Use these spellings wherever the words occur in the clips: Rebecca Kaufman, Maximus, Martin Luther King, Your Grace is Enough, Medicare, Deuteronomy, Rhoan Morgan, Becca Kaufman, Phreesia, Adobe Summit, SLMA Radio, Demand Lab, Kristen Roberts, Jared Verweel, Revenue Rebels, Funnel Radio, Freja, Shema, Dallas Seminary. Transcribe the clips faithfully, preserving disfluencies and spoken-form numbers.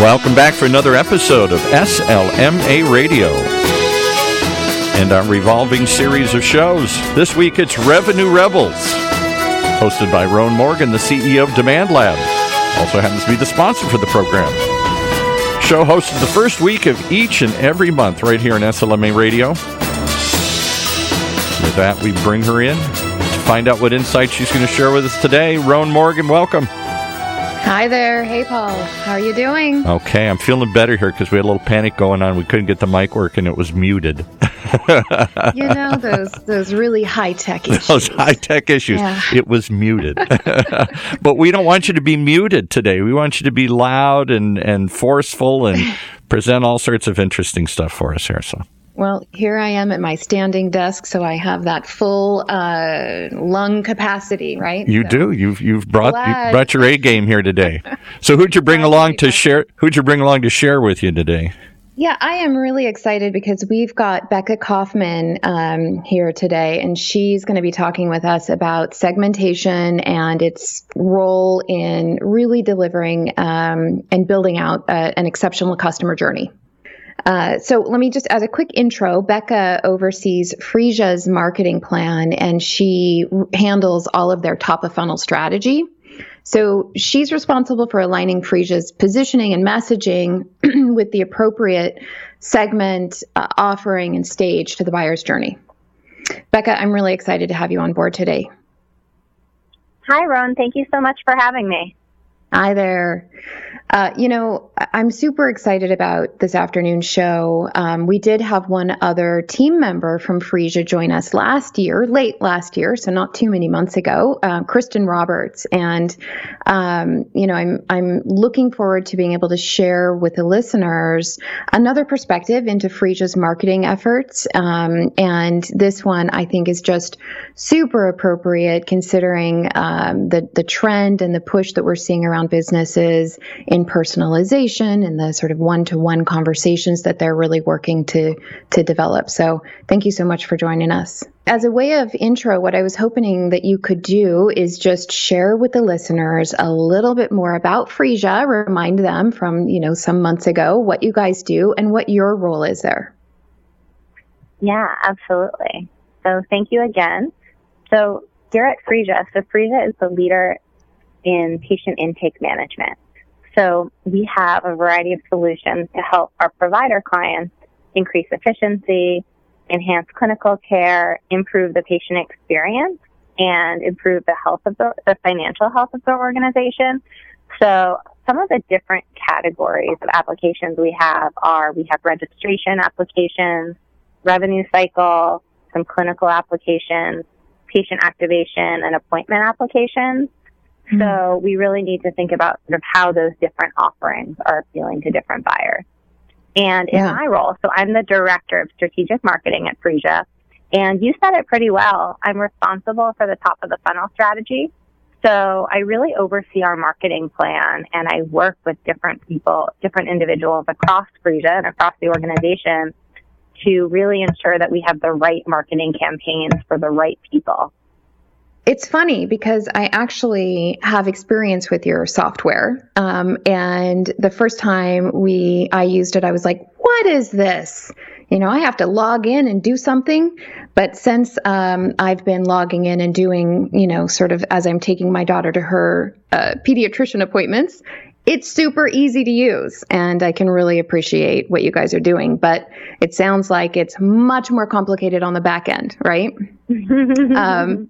Welcome back for another episode of S L M A Radio and our revolving series of shows. This week it's Revenue Rebels, hosted by Rhoan Morgan, the C E O of Demand Lab. Also happens to be the sponsor for the program. Show hosted the first week of each and every month right here on S L M A Radio. With that, we bring her in to find out what insights she's going to share with us today. Rhoan Morgan, welcome. Hi there. Hey, Paul. How are you doing? Okay. I'm feeling better here because we had a little panic going on. We couldn't get the mic working. It was muted. You know, those those really high-tech issues. Those high-tech issues. Yeah. It was muted. But we don't want you to be muted today. We want you to be loud and, and forceful and present all sorts of interesting stuff for us here. So. Well, here I am at my standing desk, so I have that full uh, lung capacity, right? You so. do. You've you've brought you brought your A game here today. So who'd you bring along to share? Who'd you bring along to share with you today? Yeah, I am really excited because we've got Becca Kaufman um, here today, and she's going to be talking with us about segmentation and its role in really delivering um, and building out uh, an exceptional customer journey. Uh, so let me just, as a quick intro, Becca oversees Phreesia's marketing plan, and she r- handles all of their top-of-funnel strategy. So she's responsible for aligning Phreesia's positioning and messaging with the appropriate segment, uh, offering, and stage to the buyer's journey. Becca, I'm really excited to have you on board today. Hi, Rhoan. Thank you so much for having me. Hi there. Uh, you know, I'm super excited about this afternoon's show. Um, we did have one other team member from Phreesia join us last year, late last year, so not too many months ago, uh, Kristen Roberts. And, um, you know, I'm I'm looking forward to being able to share with the listeners another perspective into Phreesia's marketing efforts. Um, and this one, I think, is just super appropriate considering um, the, the trend and the push that we're seeing around businesses in personalization and the sort of one-to-one conversations that they're really working to to develop. So thank you so much for joining us. As a way of intro, what I was hoping that you could do is just share with the listeners a little bit more about Phreesia, remind them from, you know, some months ago what you guys do and what your role is there. Yeah, absolutely. So thank you again. So here at Phreesia, so Phreesia is the leader in patient intake management. So we have a variety of solutions to help our provider clients increase efficiency, enhance clinical care, improve the patient experience, and improve the health of the, the financial health of the organization. So some of the different categories of applications we have are we have registration applications, revenue cycle, some clinical applications, patient activation, and appointment applications. So we really need to think about sort of how those different offerings are appealing to different buyers. And in yeah. my role, so I'm the Director of Strategic Marketing at Phreesia, and you said it pretty well. I'm responsible for the top of the funnel strategy. So I really oversee our marketing plan, and I work with different people, different individuals across Phreesia and across the organization to really ensure that we have the right marketing campaigns for the right people. It's funny because I actually have experience with your software. Um, and the first time we I used it, I was like, what is this? You know, I have to log in and do something. But since um, I've been logging in and doing, you know, sort of as I'm taking my daughter to her uh, pediatrician appointments, it's super easy to use. And I can really appreciate what you guys are doing. But it sounds like it's much more complicated on the back end, right? um,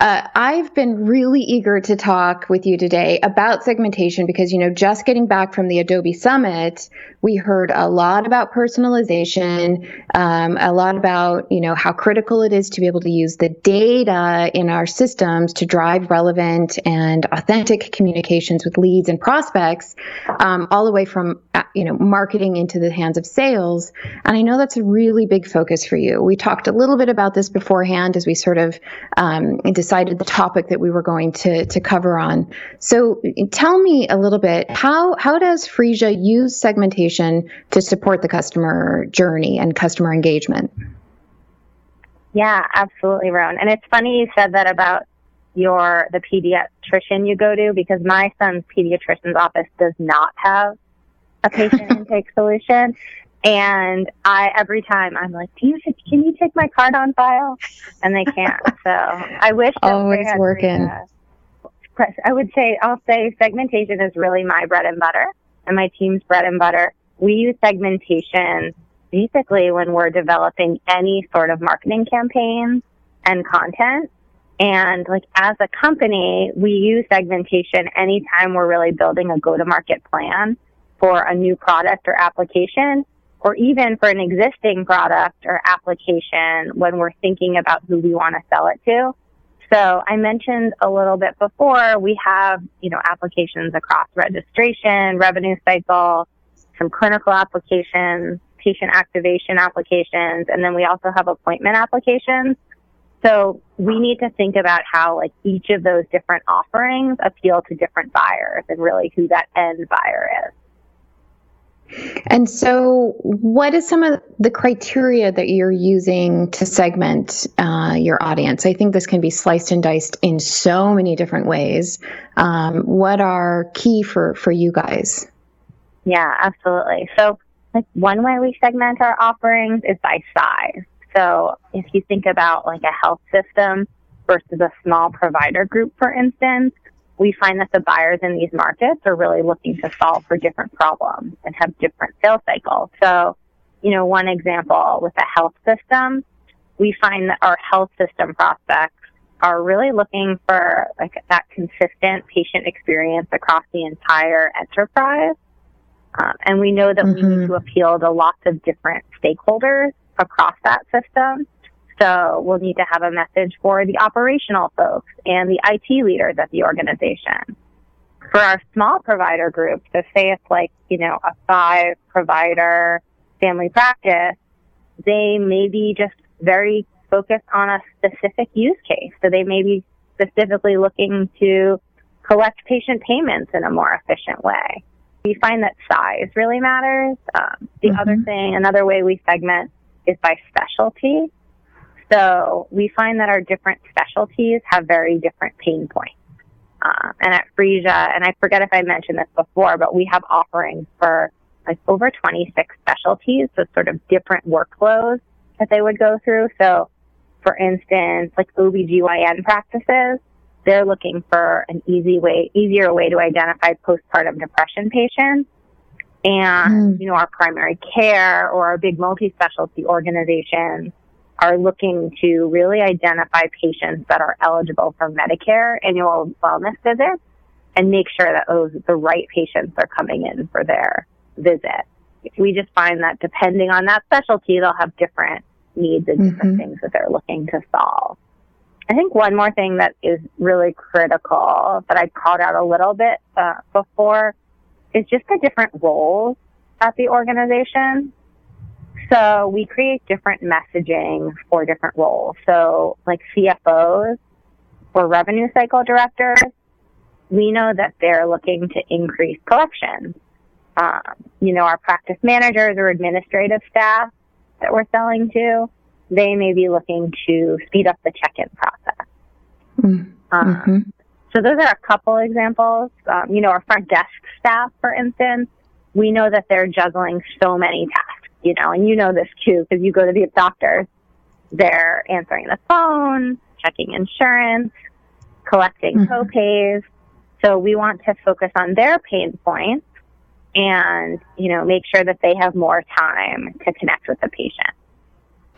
uh, I've been really eager to talk with you today about segmentation because, you know, just getting back from the Adobe Summit, we heard a lot about personalization, um, a lot about, you know, how critical it is to be able to use the data in our systems to drive relevant and authentic communications with leads and prospects, um, all the way from, you know, marketing into the hands of sales. And I know that's a really big focus for you. We talked a little bit about this beforehand as we sort of um, decided the topic that we were going to to cover on. So tell me a little bit, how how does Phreesia use segmentation to support the customer journey and customer engagement? Yeah, absolutely, Rhoan. And it's funny you said that about your the pediatrician you go to, because my son's pediatrician's office does not have a patient intake solution. And I, every time I'm like, do you, can you take my card on file? And they can't. So I wish. Always working. Freja, I would say, I'll say segmentation is really my bread and butter and my team's bread and butter. We use segmentation basically when we're developing any sort of marketing campaigns and content. And like as a company, we use segmentation anytime we're really building a go-to-market plan for a new product or application, or even for an existing product or application when we're thinking about who we want to sell it to. So I mentioned a little bit before, we have, you know, applications across registration, revenue cycle, some clinical applications, patient activation applications, and then we also have appointment applications. So we need to think about how like each of those different offerings appeal to different buyers and really who that end buyer is. And so what is some of the criteria that you're using to segment uh, your audience? I think this can be sliced and diced in so many different ways. Um, what are key for, for you guys? Yeah, absolutely. So like one way we segment our offerings is by size. So if you think about like a health system versus a small provider group, for instance, we find that the buyers in these markets are really looking to solve for different problems and have different sales cycles. So, you know, one example with a health system, we find that our health system prospects are really looking for like that consistent patient experience across the entire enterprise. Um, and we know that mm-hmm. we need to appeal to lots of different stakeholders across that system. So we'll need to have a message for the operational folks and the I T leaders at the organization. For our small provider group, so say it's like, you know, a five provider family practice, they may be just very focused on a specific use case. So they may be specifically looking to collect patient payments in a more efficient way. We find that size really matters. Um, the mm-hmm. other thing, another way we segment is by specialty. So we find that our different specialties have very different pain points. Um, and at Phreesia, and I forget if I mentioned this before, but we have offerings for like over twenty-six specialties, so sort of different workflows that they would go through. So for instance, like O B G Y N practices, they're looking for an easy way, easier way to identify postpartum depression patients. And, mm. you know, our primary care or our big multi-specialty organizations are looking to really identify patients that are eligible for Medicare annual wellness visits and make sure that those the right patients are coming in for their visit. We just find that depending on that specialty, they'll have different needs and different mm-hmm. things that they're looking to solve. I think one more thing that is really critical that I called out a little bit uh, before is just the different roles at the organization. So we create different messaging for different roles. So like C F Os or revenue cycle directors, we know that they're looking to increase collections. Um, you know, our practice managers or administrative staff that we're selling to, they may be looking to speed up the check-in process. Mm-hmm. Um, so those are a couple examples. Um, you know, our front desk staff, for instance, we know that they're juggling so many tasks. You know, and you know this too, because you go to the doctor, they're answering the phone, checking insurance, collecting mm-hmm. co-pays. So we want to focus on their pain points and, you know, make sure that they have more time to connect with the patient.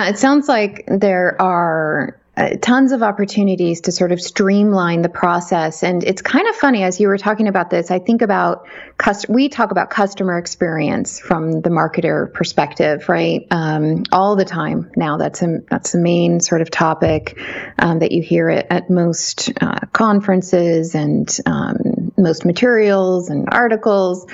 It sounds like there are uh, tons of opportunities to sort of streamline the process. And it's kind of funny, as you were talking about this, I think about, cust- we talk about customer experience from the marketer perspective, right? Um, all the time now, that's, a, that's the main sort of topic um, that you hear at, at most uh, conferences and um, most materials and articles.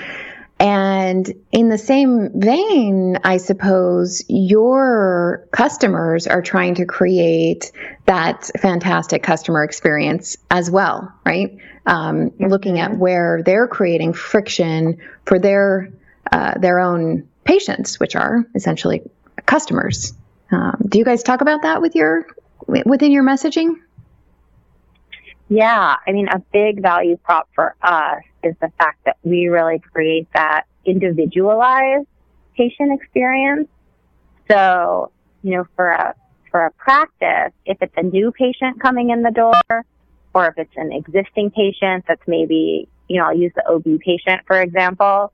And in the same vein, I suppose your customers are trying to create that fantastic customer experience as well, right? Um, mm-hmm. Looking at where they're creating friction for their uh, their own patients, which are essentially customers. Um, do you guys talk about that with your within your messaging? Yeah. I mean, a big value prop for us is the fact that we really create that individualized patient experience. So, you know, for a, for a practice, if it's a new patient coming in the door, or if it's an existing patient that's maybe, you know, I'll use the O B patient, for example,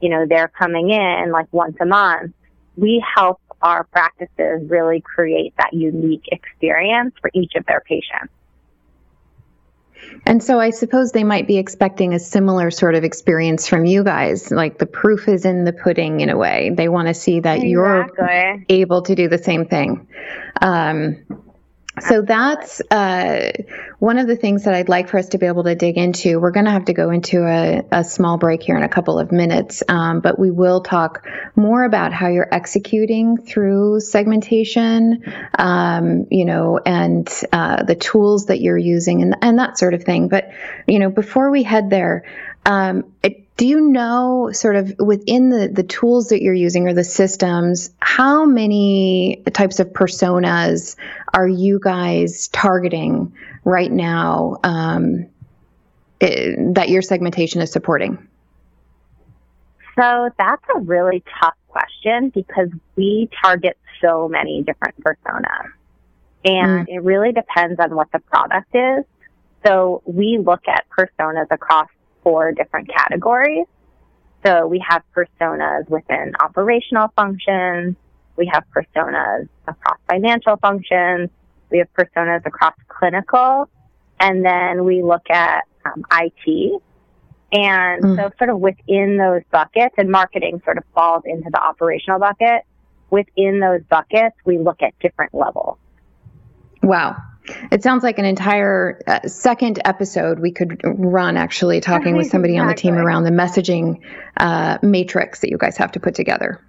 you know, they're coming in like once a month. We help our practices really create that unique experience for each of their patients. And so I suppose they might be expecting a similar sort of experience from you guys. Like the proof is in the pudding in a way. They want to see that exactly. You're able to do the same thing. Um, so that's uh, one of the things that I'd like for us to be able to dig into. We're going to have to go into a, a small break here in a couple of minutes, um, but we will talk more about how you're executing through segmentation, um, you know, and uh, the tools that you're using and, and that sort of thing. But, you know, before we head there, um, it, do you know sort of within the, the tools that you're using or the systems, how many types of personas are you guys targeting right now um, it, that your segmentation is supporting? So that's a really tough question because we target so many different personas. And mm. it really depends on what the product is. So we look at personas across four different categories. So we have personas within operational functions. We have personas across financial functions. We have personas across clinical. And then we look at um, I T. And mm. so sort of within those buckets, and marketing sort of falls into the operational bucket. Within those buckets, we look at different levels. Wow. It sounds like an entire uh, second episode we could run actually talking with somebody exactly. on the team around the messaging uh, matrix that you guys have to put together.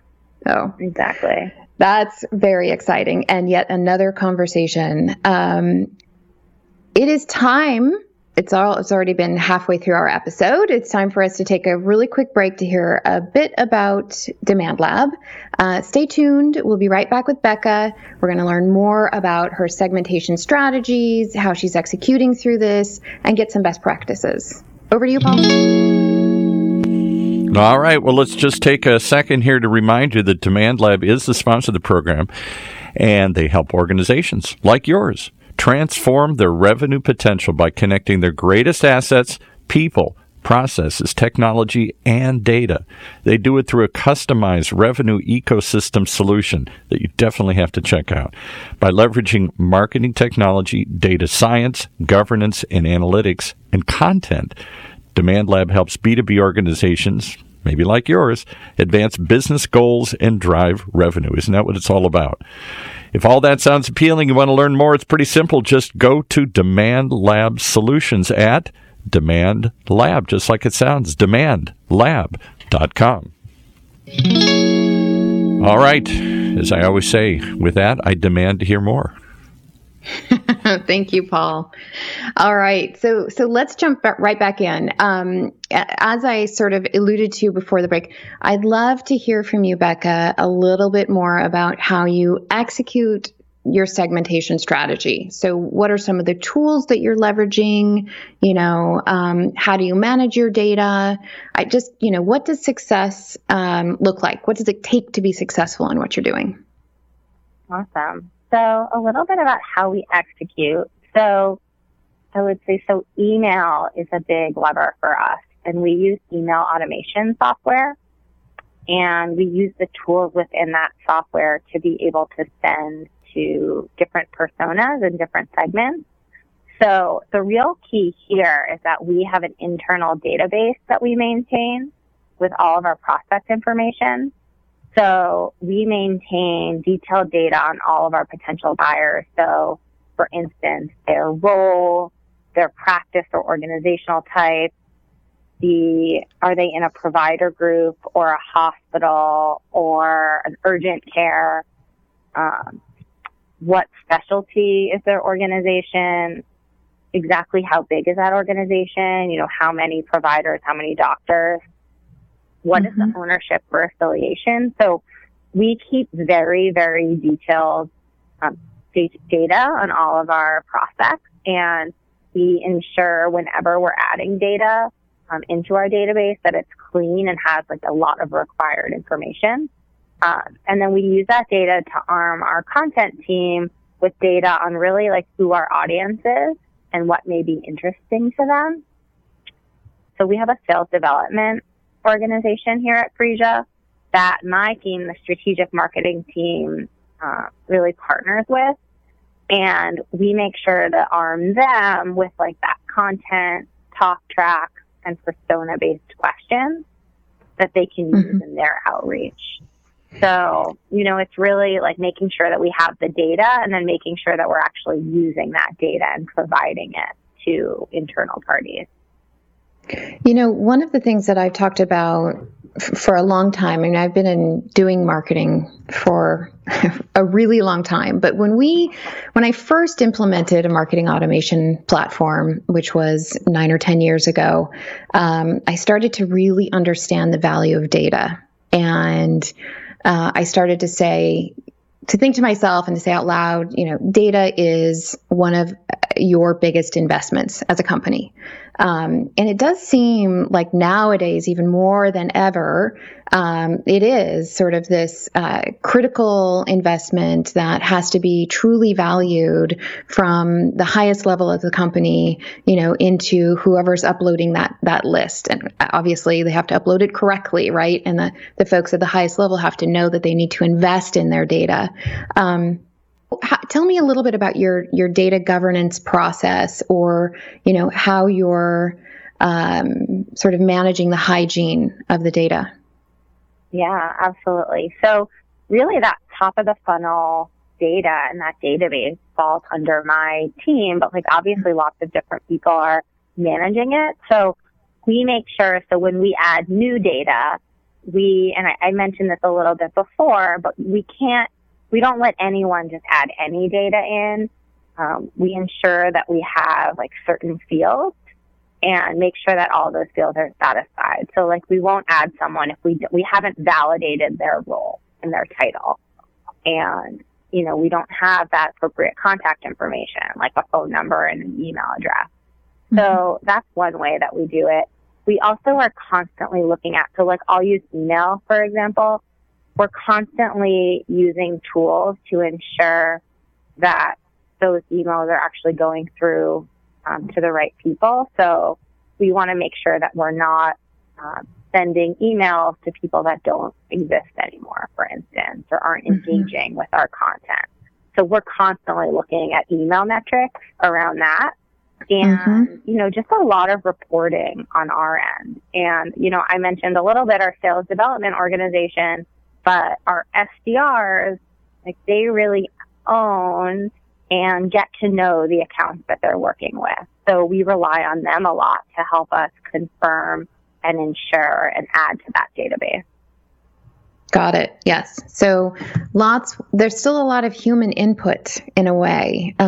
So exactly. That's very exciting. And yet another conversation. Um, it is time. It's all, it's already been halfway through our episode. It's time for us to take a really quick break to hear a bit about Demand Lab. Uh, stay tuned. We'll be right back with Becca. We're going to learn more about her segmentation strategies, how she's executing through this, and get some best practices. Over to you, Paul. All right. Well, let's just take a second here to remind you that Demand Lab is the sponsor of the program, and they help organizations like yours transform their revenue potential by connecting their greatest assets, people, processes, technology, and data. They do it through a customized revenue ecosystem solution that you definitely have to check out. By leveraging marketing technology, data science, governance, and analytics, and content, Demand Lab helps B two B organizations, maybe like yours, advance business goals and drive revenue. Isn't that what it's all about? If all that sounds appealing, you want to learn more, it's pretty simple. Just go to Demand Lab Solutions at Demand Lab, just like it sounds, demand lab dot com. All right. As I always say, with that, I demand to hear more. Thank you, Paul. All right. So so let's jump right back in. Um, as I sort of alluded to before the break, I'd love to hear from you, Becca, a little bit more about how you execute your segmentation strategy. So what are some of the tools that you're leveraging? You know, um, how do you manage your data? I just, you know, what does success um, look like? What does it take to be successful in what you're doing? Awesome. So a little bit about how we execute. So I would say, so email is a big lever for us, and we use email automation software, and we use the tools within that software to be able to send to different personas and different segments. So the real key here is that we have an internal database that we maintain with all of our prospect information. So we maintain detailed data on all of our potential buyers. So, for instance, their role, their practice or organizational type, the are they in a provider group or a hospital or an urgent care, um, what specialty is their organization, exactly how big is that organization, you know, how many providers, how many doctors. What mm-hmm. is the ownership or affiliation? So we keep very, very detailed um, data on all of our prospects, and we ensure whenever we're adding data um, into our database that it's clean and has like a lot of required information. Uh, and then we use that data to arm our content team with data on really like who our audience is and what may be interesting to them. So we have a sales development organization here at Phreesia that my team, the strategic marketing team, uh, really partners with. And we make sure to arm them with like that content, talk tracks, and persona-based questions that they can mm-hmm. use in their outreach. So, you know, it's really like making sure that we have the data and then making sure that we're actually using that data and providing it to internal parties. You know, one of the things that I've talked about f- for a long time, and I've been in doing marketing for a really long time, but when we, when I first implemented a marketing automation platform, which was nine or ten years ago, um, I started to really understand the value of data. And uh, I started to say, to think to myself and to say out loud, you know, data is one of your biggest investments as a company. Um, and it does seem like nowadays, even more than ever, um, it is sort of this uh, critical investment that has to be truly valued from the highest level of the company, you know, into whoever's uploading that that list. And obviously, they have to upload it correctly, right? And the, the folks at the highest level have to know that they need to invest in their data. Um, How, tell me a little bit about your, your data governance process, or, you know, how you're um, sort of managing the hygiene of the data. Yeah, absolutely. So really that top of the funnel data and that database falls under my team, but like obviously lots of different people are managing it. So we make sure, so when we add new data, we, and I, I mentioned this a little bit before, but we can't, we don't let anyone just add any data in. Um, we ensure that we have like certain fields and make sure that all those fields are satisfied. So like we won't add someone if we we haven't validated their role and their title. And, you know, we don't have that appropriate contact information, like a phone number and an email address. Mm-hmm. So that's one way that we do it. We also are constantly looking at, so like I'll use email, for example. We're constantly using tools to ensure that those emails are actually going through um, to the right people. So we want to make sure that we're not uh, sending emails to people that don't exist anymore, for instance, or aren't mm-hmm. engaging with our content. So we're constantly looking at email metrics around that and, mm-hmm. you know, just a lot of reporting on our end. And, you know, I mentioned a little bit our sales development organization. But our S D Rs, like they really own and get to know the accounts that they're working with. So we rely on them a lot to help us confirm and ensure and add to that database. Got it. Yes. So lots, there's still a lot of human input in a way. Um,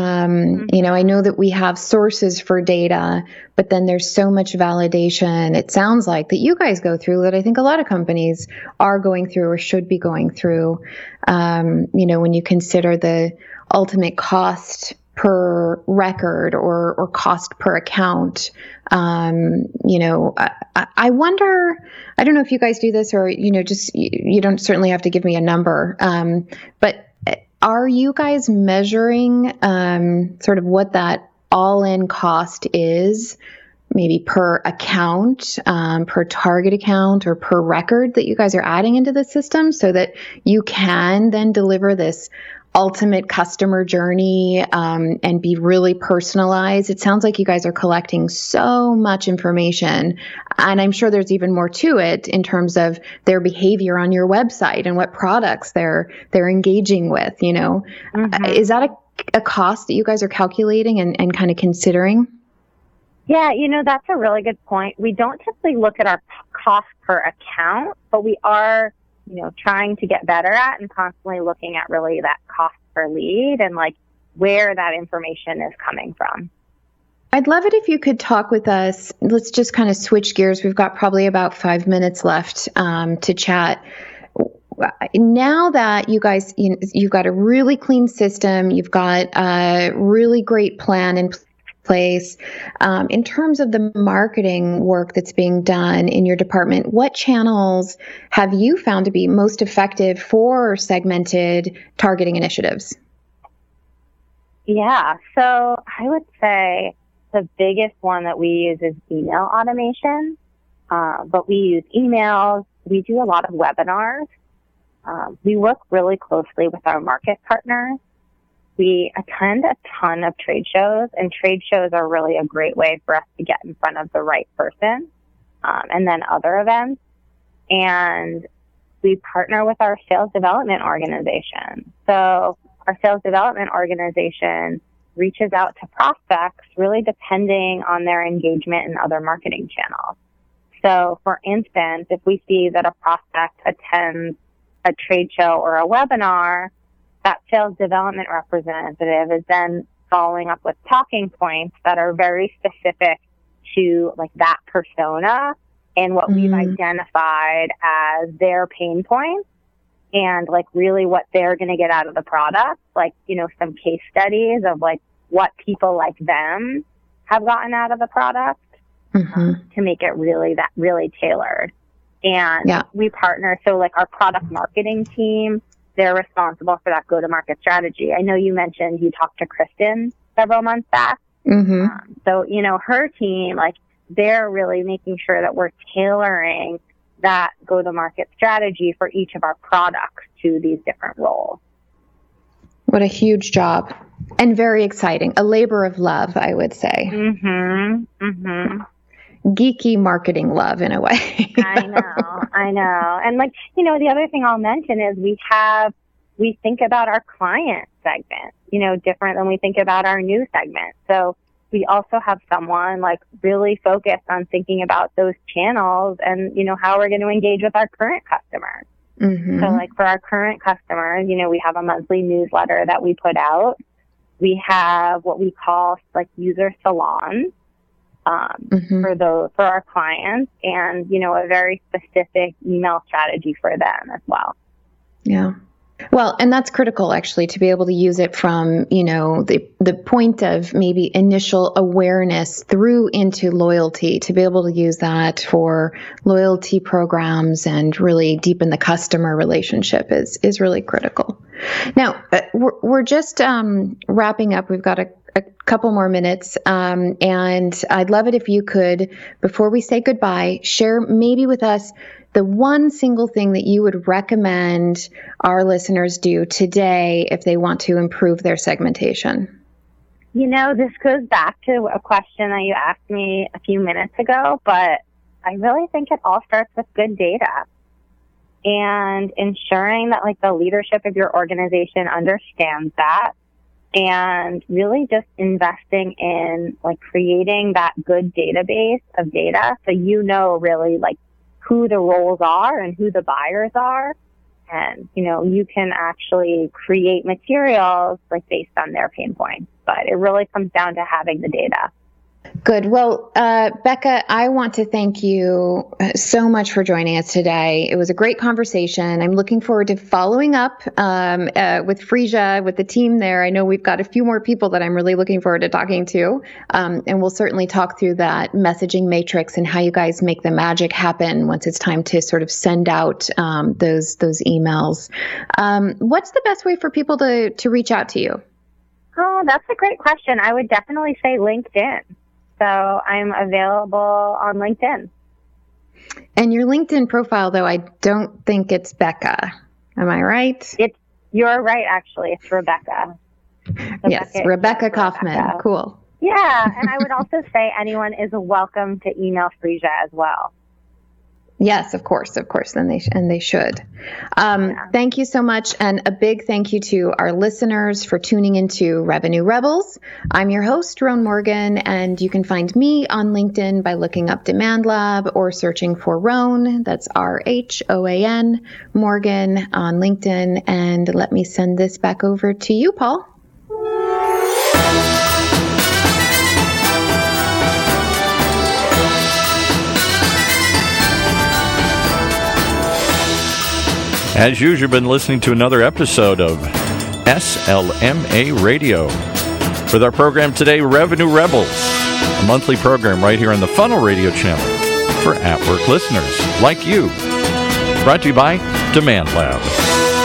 mm-hmm. You know, I know that we have sources for data, but then there's so much validation. It sounds like that you guys go through that. I think a lot of companies are going through or should be going through, um, you know, when you consider the ultimate cost per record or, or cost per account. Um, you know, I, I wonder, I don't know if you guys do this or, you know, just, you, you don't certainly have to give me a number. Um, but are you guys measuring, um, sort of what that all in cost is, maybe per account, um, per target account or per record that you guys are adding into the system so that you can then deliver this ultimate customer journey um, and be really personalized? It sounds like you guys are collecting so much information, and I'm sure there's even more to it in terms of their behavior on your website and what products they're they're engaging with, you know. Mm-hmm. Uh, is that a, a cost that you guys are calculating and, and kind of considering? Yeah, you know, that's a really good point. We don't typically look at our cost per account, but we are, you know, trying to get better at and constantly looking at really that cost per lead and like where that information is coming from. I'd love it if you could talk with us. Let's just kind of switch gears. We've got probably about five minutes left um, to chat. Now that you guys, you know, you've got a really clean system, you've got a really great plan in place marketplace, um, in terms of the marketing work that's being done in your department, what channels have you found to be most effective for segmented targeting initiatives? Yeah, so I would say the biggest one that we use is email automation, uh, but we use emails. We do a lot of webinars. Um, we work really closely with our market partners. We attend a ton of trade shows, and trade shows are really a great way for us to get in front of the right person, um, and then other events. And we partner with our sales development organization. So our sales development organization reaches out to prospects really depending on their engagement in other marketing channels. So, for instance, if we see that a prospect attends a trade show or a webinar, that sales development representative is then following up with talking points that are very specific to like that persona and what mm-hmm. we've identified as their pain points and like really what they're going to get out of the product. Like, you know, some case studies of like what people like them have gotten out of the product mm-hmm. um, to make it really that really tailored. And yeah. we partner. So like our product marketing team, they're responsible for that go-to-market strategy. I know you mentioned you talked to Kristen several months back. Mm-hmm. Um, so, you know, her team, like, they're really making sure that we're tailoring that go-to-market strategy for each of our products to these different roles. What a huge job and very exciting. A labor of love, I would say. Mm-hmm. Mm-hmm. Geeky marketing love in a way. I know, I know. And like, you know, the other thing I'll mention is we have, we think about our client segment, you know, different than we think about our new segment. So we also have someone like really focused on thinking about those channels and, you know, how we're going to engage with our current customers. Mm-hmm. So like for our current customers, you know, we have a monthly newsletter that we put out. We have what we call like user salons. Um, mm-hmm. for those, for our clients and, you know, a very specific email strategy for them as well. Yeah. Well, and that's critical actually to be able to use it from, you know, the, the point of maybe initial awareness through into loyalty, to be able to use that for loyalty programs and really deepen the customer relationship is, is really critical. Now uh, we're, we're just um, wrapping up. We've got a a couple more minutes. Um, and I'd love it if you could, before we say goodbye, share maybe with us the one single thing that you would recommend our listeners do today if they want to improve their segmentation. You know, this goes back to a question that you asked me a few minutes ago, but I really think it all starts with good data and ensuring that like the leadership of your organization understands that. And really just investing in like creating that good database of data so you know really like who the roles are and who the buyers are. And, you know, you can actually create materials like based on their pain points. But it really comes down to having the data. Good. Well, uh, Becca, I want to thank you so much for joining us today. It was a great conversation. I'm looking forward to following up um, uh, with Phreesia, with the team there. I know we've got a few more people that I'm really looking forward to talking to. Um, and we'll certainly talk through that messaging matrix and how you guys make the magic happen once it's time to sort of send out um, those those emails. Um, what's the best way for people to, to reach out to you? Oh, that's a great question. I would definitely say LinkedIn. So I'm available on LinkedIn. And your LinkedIn profile, though, I don't think it's Becca. Am I right? It's, you're right, actually. It's Rebecca. Rebecca yes, Rebecca Kaufman. Rebecca. Cool. Yeah, and I would also say anyone is welcome to email Phreesia as well. Yes, of course, of course, and they sh- and they should. Um, yeah. Thank you so much, and a big thank you to our listeners for tuning into Revenue Rebels. I'm your host, Rhoan Morgan, and you can find me on LinkedIn by looking up Demand Lab or searching for Rhoan, that's R H O A N, Morgan on LinkedIn, and let me send this back over to you, Paul. As usual, you've been listening to another episode of S L M A Radio. with our program today, Revenue Rebels, a monthly program right here on the Funnel Radio channel for at-work listeners like you. Brought to you by Demand Lab.